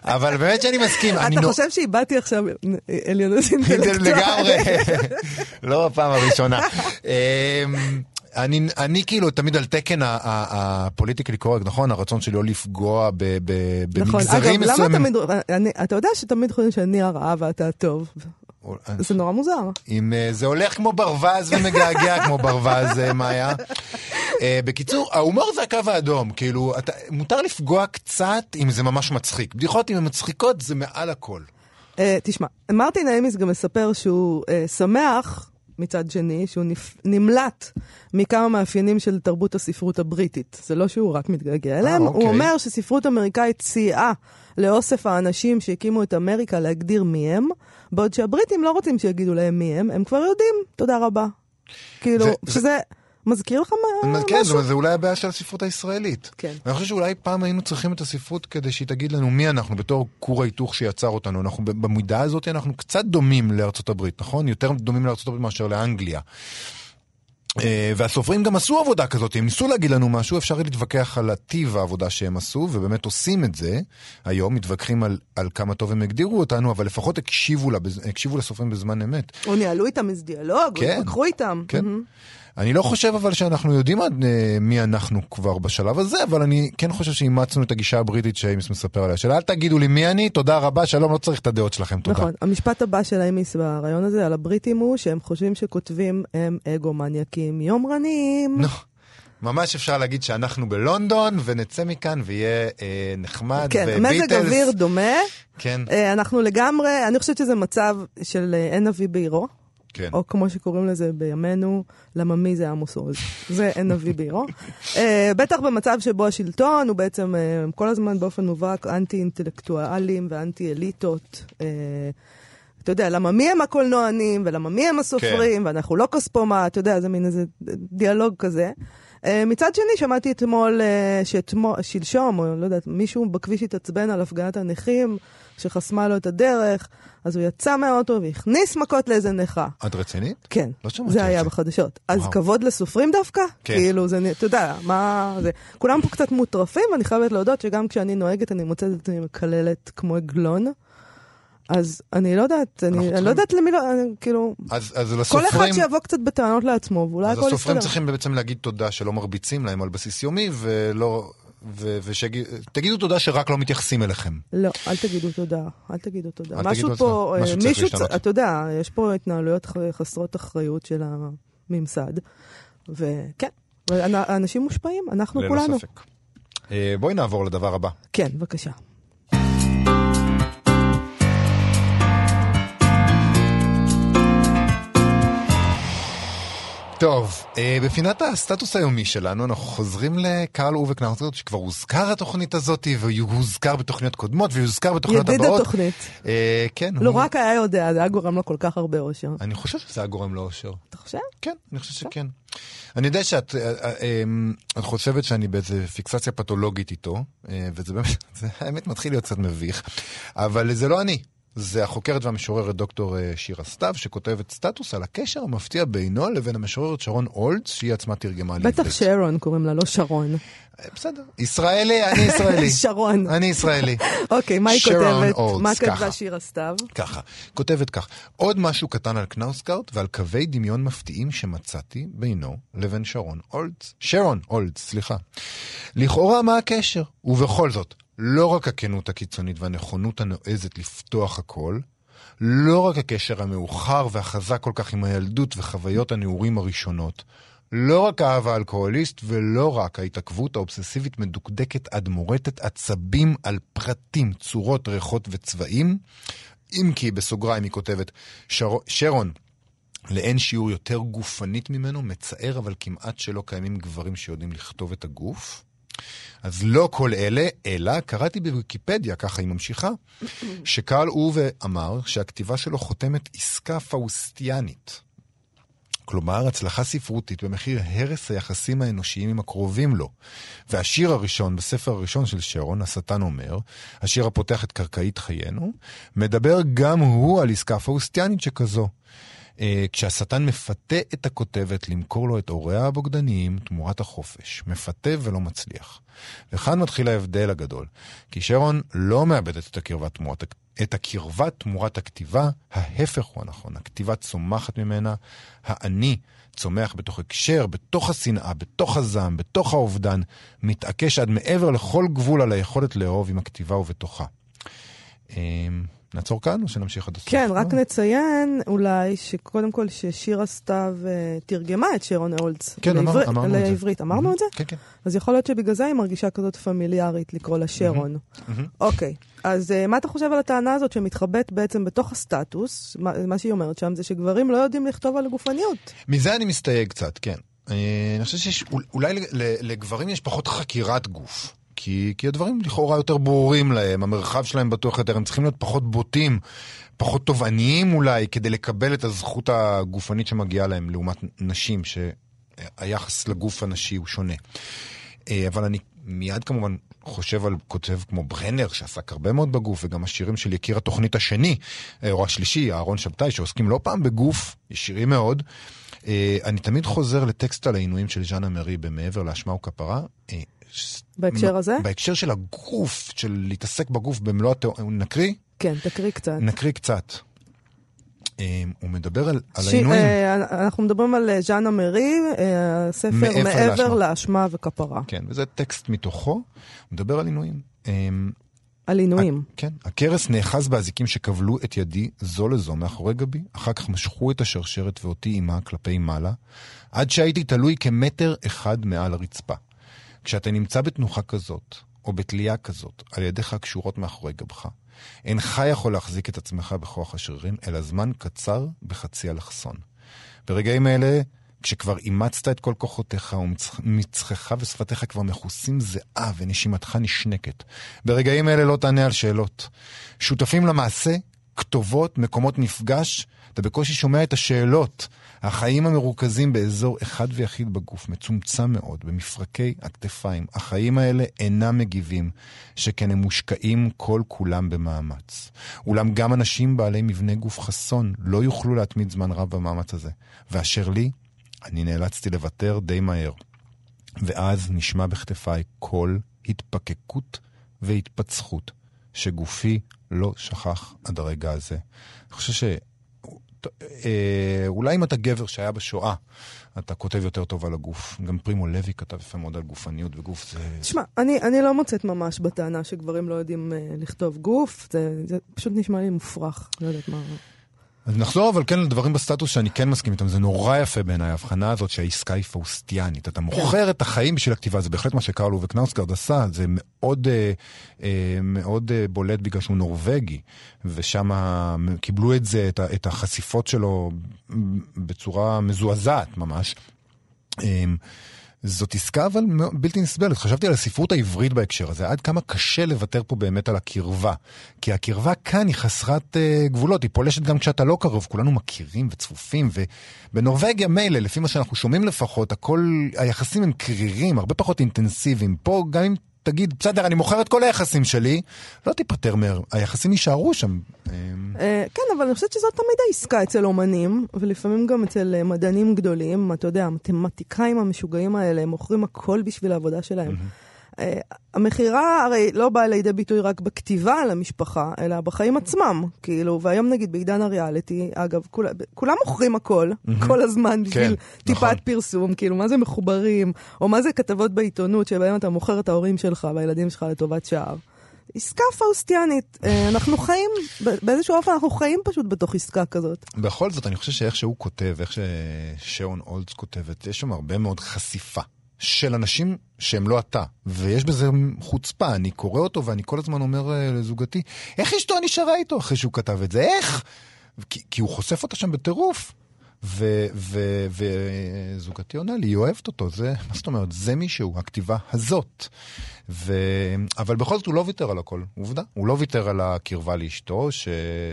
אבל באמת שאני מסכים. אתה חושב שאיבדתי עכשיו עליונות אינטלקטואלית? לגמרי. לא הפעם הראשונה. אני, אני כאילו תמיד על תקן הפוליטיקלי קורקט, נכון? הרצון שלי לא לפגוע במגזרים מסוימים. אתה יודע שתמיד חושבים שאני הרעה ואתה טוב. זה נורא מוזר. אם זה הולך כמו ברווז ומגעגע כמו ברווז, מאיה. בקיצור, ההומור זה הקו האדום. כאילו, מותר לפגוע קצת אם זה ממש מצחיק. בדיחות אם הן מצחיקות זה מעל הכל. תשמע, מרטין איימיס גם מספר שהוא שמח מצד שני, שהוא נמלט מכמה מאפיינים של תרבות הספרות הבריטית. זה לא שהוא רק מתגעגע אליהם. הוא אומר שספרות אמריקאית סייעה לאוסף האנשים שהקימו את אמריקה להגדיר מי הם, בעוד שהבריטים לא רוצים שיגידו להם מי הם, הם כבר יודעים, תודה רבה. כאילו, שזה... מזכיר לך מה? כן, זה אולי הבעיה של הספרות הישראלית. אני חושב שאולי פעם היינו צריכים את הספרות כדי שהיא תגיד לנו מי אנחנו, בתור כור ההיתוך שיצר אותנו. במידה הזאת אנחנו קצת דומים לארצות הברית, נכון? יותר דומים לארצות הברית מאשר לאנגליה. והסופרים גם עשו עבודה כזאת, הם ניסו להגיד לנו משהו, אפשר להתווכח על הטיב העבודה שהם עשו, ובאמת עושים את זה, היום מתווכחים על, על כמה טוב הם הגדירו אותנו, אבל לפחות הקשיבו, לה, הקשיבו לסופרים בזמן אמת. או ניהלו איתם איזה דיאלוג, כן, או התווכחו איתם. כן. Mm-hmm. אני לא חושב אבל שאנחנו יודעים עד מי אנחנו כבר בשלב הזה, אבל אני כן חושב שאימצנו את הגישה הבריטית שאיימיס מספר עליה, של אל תגידו לי מי אני, תודה רבה, שלום, לא צריך את הדעות שלכם, תודה. נכון, המשפט הבא של איימיס ברעיון הזה על הבריטים הוא שהם חושבים שכותבים הם אגומניאקים יומרנים. נכון. ממש אפשר להגיד שאנחנו בלונדון, ונצא מכאן ויהיה אה, נחמד. כן, וביטלס. מזג אוויר דומה. כן. אה, אנחנו לגמרי, אני חושבת שזה מצב של אין אבי בעירו. כן. או כמו שקוראים לזה בימינו, לממי זה עמוס עוז. זה אין נביא בירו. uh, בטח במצב שבו השלטון הוא בעצם uh, כל הזמן באופן מובהק אנטי-אינטלקטואלים ואנטי-אליטות. Uh, אתה יודע, לממי הם הקולנוענים ולממי הם הסופרים, כן. ואנחנו לא כספומה, אתה יודע, זה מין איזה דיאלוג כזה. Uh, מצד שני, שמעתי אתמול uh, שתמו, שלשום, או לא יודעת, מישהו בכביש התעצבן על הפגנת הנכים, שחסמה לו את הדרך, אז הוא יצא מהאוטו והכניס מכות לאיזה נכה. עד רצינית? כן, לא זה היה זה. בחדשות. אז וואו. כבוד לסופרים דווקא? כן. כאילו, זה, אתה יודע, מה זה? כולם פה קצת מוטרפים, אני חייבת להודות שגם כשאני נוהגת, אני מוצאת את אני מקללת כמו אגלון, אז אני לא יודעת, אני צריכים... לא יודעת למי לא, אני, כאילו, אז, אז כל לסופרים... אחד שיבוא קצת בטענות לעצמו, ואולי הכל יסתדר. אז הסופרים צריכים בעצם להגיד תודה שלא מרביצים להם על בסיס יומי, ולא... ותגידו תודה שרק לא מתייחסים אליכם. לא, אל תגידו תודה, אל תגידו תודה. משהו פה, מישהו, אתה יודע, יש פה התנהלויות חסרות אחריות של הממסד, וכן, אנשים מושפעים, אנחנו כולנו. בואי נעבור לדבר הבא. כן, בבקשה. טוב, בפינת הסטטוס היומי שלנו, אנחנו חוזרים לקהל ובקנארצות שכבר הוזכר התוכנית הזאת, והוזכר בתוכניות קודמות, והוזכר בתוכניות הבאות. ידיד התוכנית. כן. לא רק היה יודע, זה היה גורם לו כל כך הרבה אושר. אני חושב שזה היה גורם לו אושר. אתה חושב? כן, אני חושב שכן. אני יודע שאת חושבת שאני באיזו פיקסציה פתולוגית איתו, וזה באמת, האמת מתחיל להיות קצת מביך, אבל זה לא אני. זה החוקרת והמשוררת דוקטור שירה סתיו, שכותבת סטטוס על הקשר המפתיע בינו לבין המשוררת שרון אולדס, שהיא עצמה תרגמה לעברית. בטח שרון קוראים לה, לא שרון. בסדר. ישראלי, אני ישראלי. שרון. אני ישראלי. אוקיי, מה היא כותבת? מה כתבה שירה סתיו? ככה, כותבת כך. עוד משהו קטן על קנאוסקארט ועל קווי דמיון מפתיעים שמצאתי בינו לבין שרון אולדס. שרון אולדס, סליחה. לכאורה מה הקשר? ובכל זאת, לא רק הכנות הקיצונית והנכונות הנועזת לפתוח הכל, לא רק הקשר המאוחר והחזק כל כך עם הילדות וחוויות הנעורים הראשונות, לא רק האהבה האלכוהוליסט ולא רק ההתעכבות האובססיבית מדוקדקת עד מורטת עצבים על פרטים, צורות, ריחות וצבעים, אם כי בסוגריים היא כותבת שר... שרון, לאין שיעור יותר גופנית ממנו, מצער אבל כמעט שלא קיימים גברים שיודעים לכתוב את הגוף, אז לא כל אלה, אלא קראתי בוויקיפדיה, ככה היא ממשיכה, שקהל הוא ואמר שהכתיבה שלו חותמת עסקה פאוסטיאנית. כלומר, הצלחה ספרותית במחיר הרס היחסים האנושיים עם הקרובים לו. והשיר הראשון, בספר הראשון של שרון, השטן אומר, השיר הפותח את קרקעית חיינו, מדבר גם הוא על עסקה פאוסטיאנית שכזו. כשהשטן מפתה את הכותבת למכור לו את אוריה הבוגדניים תמורת החופש, מפתה ולא מצליח. וכאן מתחיל ההבדל הגדול, כי שרון לא מאבדת את הקרבה תמורת, את הקרבה תמורת הכתיבה, ההפך הוא הנכון, הכתיבה צומחת ממנה, האני צומח בתוך הקשר, בתוך השנאה, בתוך הזעם, בתוך האובדן, מתעקש עד מעבר לכל גבול על היכולת לאהוב עם הכתיבה ובתוכה. נעצור כאן או שנמשיך עד הסוף? כן, רק נציין אולי שקודם כל ששירה סתיו תרגמה את שרון אולדס לעברית. אמרנו את זה? כן, כן. אז יכול להיות שבגלל זה היא מרגישה כזאת פמיליארית לקרוא לה שרון. אוקיי, אז מה אתה חושב על הטענה הזאת שמתחבאת בעצם בתוך הסטטוס? מה שהיא אומרת שם זה שגברים לא יודעים לכתוב על הגופניות. מזה אני מסתייג קצת, כן. אני חושב שאולי לגברים יש פחות חקירת גוף. כי, כי הדברים לכאורה יותר ברורים להם, המרחב שלהם בטוח יותר, הם צריכים להיות פחות בוטים, פחות תובעניים אולי, כדי לקבל את הזכות הגופנית שמגיעה להם, לעומת נשים, שהיחס לגוף הנשי הוא שונה. אבל אני מיד כמובן חושב על כותב כמו ברנר, שעסק הרבה מאוד בגוף, וגם השירים של יקיר התוכנית השני, או השלישי, אהרון שבתאי, שעוסקים לא פעם בגוף, ישירים מאוד. אני תמיד חוזר לטקסט על העינויים של ז'אן אמרי במעבר לאשמה וכפרה, בהקשר הזה? בהקשר של הגוף, של להתעסק בגוף במלוא התאוריה, נקריא? כן, תקריא קצת. נקריא קצת. הוא מדבר על העינויים. אנחנו מדברים על ז'אן אמרי, ספר מעבר לאשמה וכפרה. כן, וזה טקסט מתוכו, הוא מדבר על עינויים. על עינויים. כן, הכרס נאחז באזיקים שקבלו את ידי זו לזו מאחורי גבי, אחר כך משכו את השרשרת ואותי אימה כלפי מעלה, עד שהייתי תלוי כמטר אחד מעל הרצפה. כשאתה נמצא בתנוחה כזאת, או בתלייה כזאת, על ידיך קשורות מאחורי גבך, אינך יכול להחזיק את עצמך בכוח השרירים, אלא זמן קצר בחצי אלכסון. ברגעים אלה, כשכבר אימצת את כל כוחותיך, ומצחך ושפתיך כבר מכוסים זהה, ונשימתך נשנקת. ברגעים אלה לא תענה על שאלות. שותפים למעשה, כתובות, מקומות נפגש, אתה בקושי שומע את השאלות. החיים המרוכזים באזור אחד ויחיד בגוף, מצומצם מאוד, במפרקי הכתפיים. החיים האלה אינם מגיבים, שכן הם מושקעים כל כולם במאמץ. אולם גם אנשים בעלי מבנה גוף חסון לא יוכלו להתמיד זמן רב במאמץ הזה. ואשר לי, אני נאלצתי לוותר די מהר. ואז נשמע בכתפיי כל התפקקות והתפצחות, שגופי לא שכח עד הרגע הזה. אני חושב ש... אולי אם אתה גבר שהיה בשואה, אתה כותב יותר טוב על הגוף. גם פרימו לוי כתב יפה מאוד על גופניות, וגוף זה... תשמע, אני, אני לא מוצאת ממש בטענה שגברים לא יודעים uh, לכתוב גוף. זה, זה פשוט נשמע לי מופרך. לא יודעת מה... אז נחזור אבל כן לדברים בסטטוס שאני כן מסכים איתם, זה נורא יפה בעיניי, ההבחנה הזאת שהעסקה היא פאוסטיאנית, אתה מוכר את החיים בשביל הכתיבה, זה בהחלט מה שקרלו וקנאוסגרד עשה, זה מאוד, מאוד בולט בגלל שהוא נורווגי, ושם קיבלו את זה, את החשיפות שלו בצורה מזועזעת ממש. זאת עסקה אבל בלתי נסבלת. חשבתי על הספרות העברית בהקשר הזה, עד כמה קשה לוותר פה באמת על הקרבה. כי הקרבה כאן היא חסרת uh, גבולות, היא פולשת גם כשאתה לא קרוב, כולנו מכירים וצפופים, ובנורווגיה מילא, לפי מה שאנחנו שומעים לפחות, הכל, היחסים הם קרירים, הרבה פחות אינטנסיביים. פה גם אם תגיד, בסדר, אני מוכר את כל היחסים שלי, לא תיפטר מהר, היחסים יישארו שם. כן, אבל אני חושבת שזאת תמיד העסקה אצל אומנים, ולפעמים גם אצל מדענים גדולים, אתה יודע, המתמטיקאים המשוגעים האלה, הם מוכרים הכל בשביל העבודה שלהם. המחירה הרי לא באה לידי ביטוי רק בכתיבה על המשפחה, אלא בחיים עצמם, כאילו, והיום נגיד בעידן הריאליטי, אגב, כולם מוכרים הכל, כל הזמן בשביל טיפת פרסום, כאילו, מה זה מחוברים, או מה זה כתבות בעיתונות שבהם אתה מוכר את ההורים שלך והילדים שלך לטובת שער. עסקה פאוסטיאנית, אנחנו חיים, באיזשהו אופן אנחנו חיים פשוט בתוך עסקה כזאת. בכל זאת, אני חושב שאיך שהוא כותב, איך ששרון אולדס כותבת, יש שם הרבה מאוד חשיפה. של אנשים שהם לא אתה, ויש בזה חוצפה, אני קורא אותו ואני כל הזמן אומר לזוגתי, איך אשתו נשארה איתו אחרי שהוא כתב את זה, איך? כי, כי הוא חושף אותה שם בטירוף, וזוגתי עונה לי, היא אוהבת אותו, זה, מה זאת אומרת, זה מישהו, הכתיבה הזאת, ו... אבל בכל זאת הוא לא ויתר על הכל, עובדה, הוא לא ויתר על הקרבה לאשתו, ש...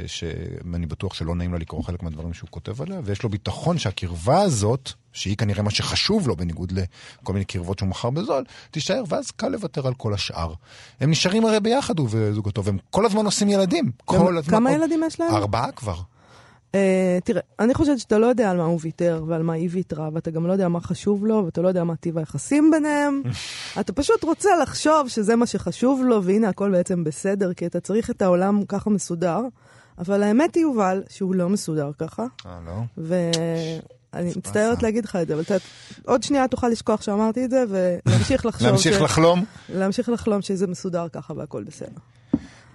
שאני בטוח שלא נעים לה לקרוא חלק מהדברים שהוא כותב עליה, ויש לו ביטחון שהקרבה הזאת, שהיא כנראה מה שחשוב לו, בניגוד לכל מיני קרבות שהוא מחר בזול, תישאר, ואז קל לוותר על כל השאר. הם נשארים הרי ביחד, הוא וזוגתו, והם כל הזמן עושים ילדים. כל הזמן... כמה ילדים יש להם? ארבעה כבר. תראה, אני חושבת שאתה לא יודע על מה הוא ויתר ועל מה היא ויתרה, ואתה גם לא יודע מה חשוב לו, ואתה לא יודע מה טיב היחסים ביניהם. אתה פשוט רוצה לחשוב שזה מה שחשוב לו, והנה הכל בעצם בסדר, כי אתה צריך את העולם ככה מסודר, אבל האמת היא יובל שהוא לא מסודר ככה. אה, לא? אני מצטערת להגיד לך את זה, אבל עוד שנייה תוכל לשכוח שאמרתי את זה, ולהמשיך לחשוב... להמשיך לחלום? להמשיך לחלום שזה מסודר ככה והכל בסדר.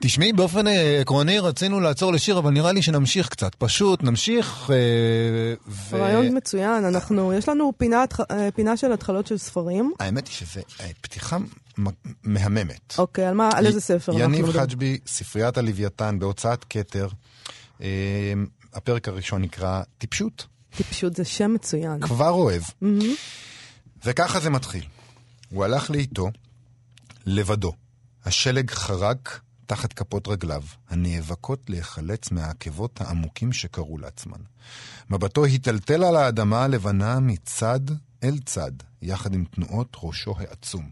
תשמעי, באופן עקרוני רצינו לעצור לשיר, אבל נראה לי שנמשיך קצת. פשוט, נמשיך... רעיון מצוין, אנחנו, יש לנו פינה של התחלות של ספרים. האמת היא שזה פתיחה מהממת. אוקיי, על איזה ספר? יניב חג'בי, ספריית הלוויתן, בהוצאת כתר. הפרק הראשון נקרא טיפשות. טיפשות זה שם מצוין. כבר אוהב. וככה זה מתחיל. הוא הלך לאיתו, לבדו. השלג חרק... תחת כפות רגליו, הנאבקות להיחלץ מהעקבות העמוקים שקרו לעצמן. מבטו היטלטל על האדמה הלבנה מצד אל צד, יחד עם תנועות ראשו העצום.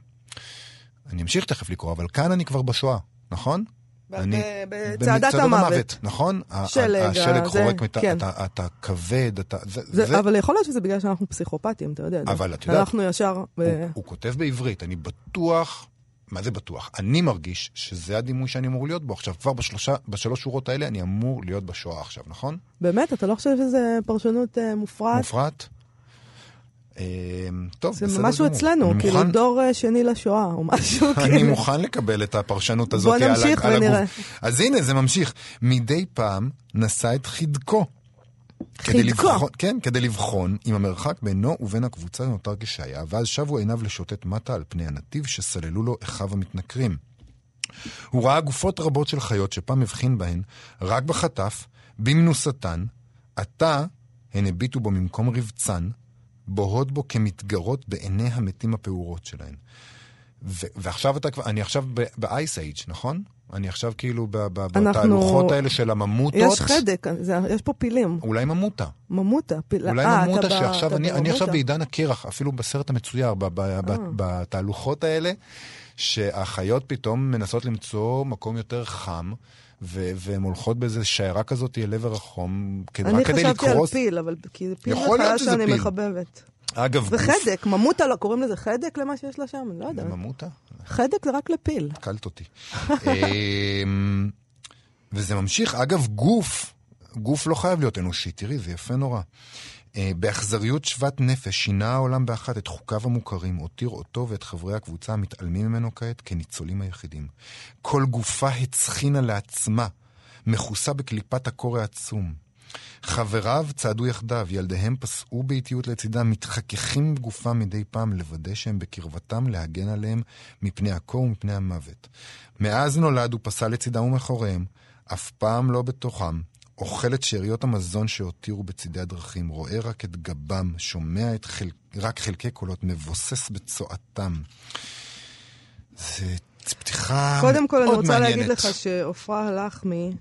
אני אמשיך תכף לקרוא, אבל כאן אני כבר בשואה, נכון? בצעדת המוות, נכון? השלג חורק, אתה כבד, אבל יכול להיות שזה בגלל שאנחנו פסיכופטים, אתה יודע, אנחנו ישר... הוא כותב בעברית, אני בטוח, מה זה בטוח? אני מרגיש שזה הדימוי שאני אמור להיות בו עכשיו, כבר בשלוש שורות האלה אני אמור להיות בשואה עכשיו, נכון? באמת, אתה לא חושב שזה פרשנות מופרעת? מופרעת? זה משהו אצלנו, כאילו דור שני לשואה או משהו. אני מוכן לקבל את הפרשנות הזאת. בוא נמשיך ונראה. אז הנה, זה ממשיך. מדי פעם נשא את חדקו. חדקו? כן, כדי לבחון אם המרחק בינו ובין הקבוצה נותר כשהיה, ואז שבו עיניו לשוטט מטה על פני הנתיב שסללו לו אחיו המתנכרים. הוא ראה גופות רבות של חיות שפעם הבחין בהן, רק בחטף, במנוסתן, עתה הן הביטו בו ממקום רבצן, בוהות בו כמתגרות בעיני המתים הפעורות שלהן. ו- ועכשיו אתה כבר, אני עכשיו ב-Ice Age, נכון? אני עכשיו כאילו בתהלוכות האלה של הממוטות. יש חדק, יש פה פילים. אולי ממוטה. ממוטה. אולי ממוטה שעכשיו, אני עכשיו בעידן הקרח, אפילו בסרט המצויר, בתהלוכות האלה, שהחיות פתאום מנסות למצוא מקום יותר חם, והן הולכות באיזו שיירה כזאת אל עבר החום, רק כדי לקרוס. אני חשבתי על פיל, אבל פיל זה חיה שאני מחבבת. אגב, זה חדק, ממוטה, לא קוראים לזה חדק למה שיש לה שם, אני לא יודע. ממוטה? חדק זה רק לפיל. קלת אותי. וזה ממשיך, אגב, גוף, גוף לא חייב להיות אנושי, תראי, זה יפה נורא. באכזריות שוות נפש שינה העולם באחת את חוקיו המוכרים, הותיר אותו ואת חברי הקבוצה המתעלמים ממנו כעת כניצולים היחידים. כל גופה הצחינה לעצמה, מכוסה בקליפת הקור העצום. חבריו צעדו יחדיו, ילדיהם פסעו באיטיות לצידם, מתחככים בגופה מדי פעם לוודא שהם בקרבתם, להגן עליהם מפני הקור ומפני המוות. מאז נולד הוא פסע לצידם ומחוריהם, אף פעם לא בתוכם, אוכל את שאריות המזון שהותירו בצדי הדרכים, רואה רק את גבם, שומע את חל... רק חלקי קולות, מבוסס בצועתם. זה פתיחה מאוד מעניינת. קודם כל אני רוצה מעניינת. להגיד לך שאופרה הלחמי,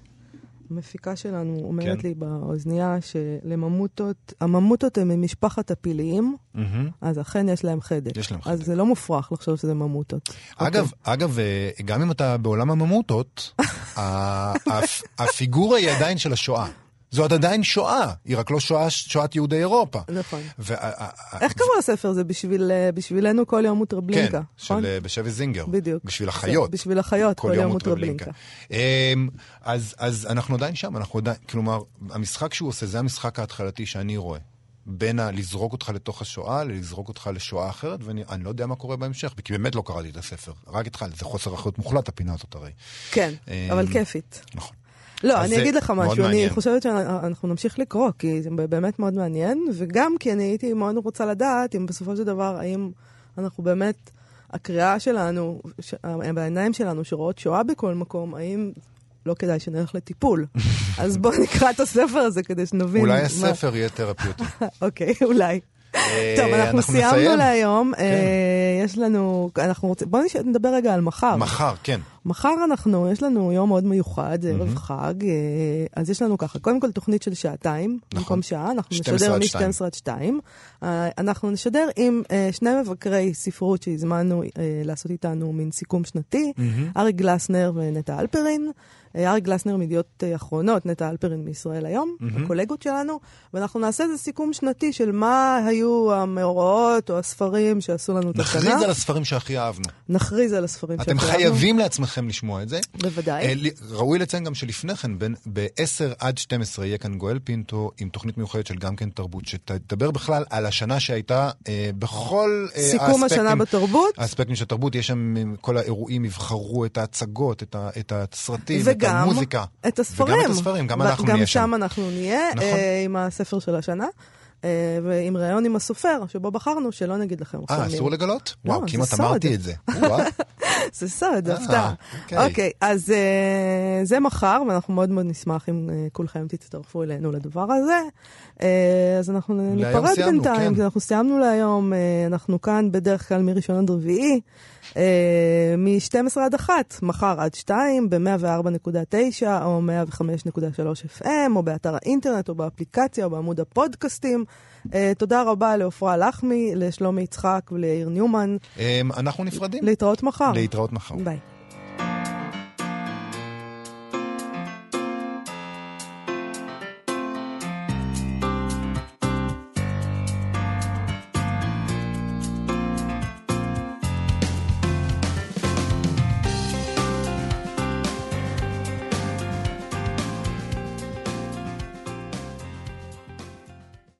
המפיקה שלנו, אומרת כן. לי באוזנייה שלממוטות, הממוטות הן ממשפחת הפיליים, mm-hmm. אז אכן יש להם חדק. יש להם חדק. אז זה לא מופרך לחשוב שזה ממוטות. אגב, okay. אגב גם אם אתה בעולם הממוטות, הפיגורה היא עדיין של השואה. זאת עדיין שואה, היא רק לא שואה, שואת יהודי אירופה. נכון. איך קראו לספר זה? בשבילנו כל יום וטרבלינקה. כן, בשבי זינגר. בדיוק. בשביל החיות. בשביל החיות, כל יום וטרבלינקה. אז אנחנו עדיין שם, אנחנו עדיין, כלומר, המשחק שהוא עושה, זה המשחק ההתחלתי שאני רואה. בין לזרוק אותך לתוך השואה, לזרוק אותך לשואה אחרת, ואני לא יודע מה קורה בהמשך, כי באמת לא קראתי את הספר. רק התחל, זה חוסר אחריות מוחלט, הפינה הזאת הרי. כן, אבל כיפית. נכון. לא, אני אגיד לך משהו, אני חושבת שאנחנו נמשיך לקרוא, כי זה באמת מאוד מעניין, וגם כי אני הייתי מאוד רוצה לדעת, אם בסופו של דבר, האם אנחנו באמת, הקריאה שלנו, בעיניים שלנו שרואות שואה בכל מקום, האם לא כדאי שנלך לטיפול. אז בואו נקרא את הספר הזה כדי שנבין. אולי הספר יהיה תרפיוטי. אוקיי, אולי. טוב, אנחנו סיימנו להיום. יש לנו, אנחנו רוצים, בואו נדבר רגע על מחר. מחר, כן. מחר אנחנו, יש לנו יום מאוד מיוחד, ערב חג, אז יש לנו ככה, קודם כל תוכנית של שעתיים, במקום שעה, אנחנו נשדר מ-שתים עשרה עד שתיים. אנחנו נשדר עם שני מבקרי ספרות שהזמנו לעשות איתנו מין סיכום שנתי, אריק גלסנר ונטה אלפרין, אריק גלסנר מידיעות אחרונות, נטה אלפרין מישראל היום, הקולגות שלנו, ואנחנו נעשה איזה סיכום שנתי של מה היו המאורעות או הספרים שעשו לנו את השנה. נכריז על הספרים שהכי אהבנו. נכריז על הספרים שהכי אהבנו. אתם חייבים לעצמכם לשמוע את זה. בוודאי. ראוי לציין גם שלפני כן, ב-עשר עד שתים עשרה יהיה כאן גואל פינטו עם תוכנית מיוחדת של גם כן תרבות, שתדבר בכלל על השנה שהייתה בכל האספקטים. סיכום השנה בתרבות. האספקטים של תרבות, יש שם כל האירועים, יבחרו את ההצגות, את הסרטים, את המוזיקה. את הספרים. וגם את הספרים, גם אנחנו נהיה שם. גם שם אנחנו נהיה עם הספר של השנה. ועם ראיון עם הסופר, שבו בחרנו, שלא נגיד לכם. אה, אסור לגלות? וואו, כמעט אמרתי את זה. זה סוד, הפתעה. אוקיי, אז זה מחר, ואנחנו מאוד מאוד נשמח אם כולכם תצטרפו אלינו לדבר הזה. אז אנחנו ניפרד בינתיים, אנחנו סיימנו להיום, אנחנו כאן בדרך כלל מראשון עד רביעי, מ-שתים עשרה עד אחת, מחר עד שתיים, ב-מאה וארבע נקודה תשע או מאה וחמש נקודה שלוש אף אם, או באתר האינטרנט, או באפליקציה, או בעמוד הפודקאסטים. תודה רבה לאופרה הלחמי, לשלומי יצחק וליאיר ניומן. אנחנו נפרדים. להתראות מחר. להתראות מחר. ביי.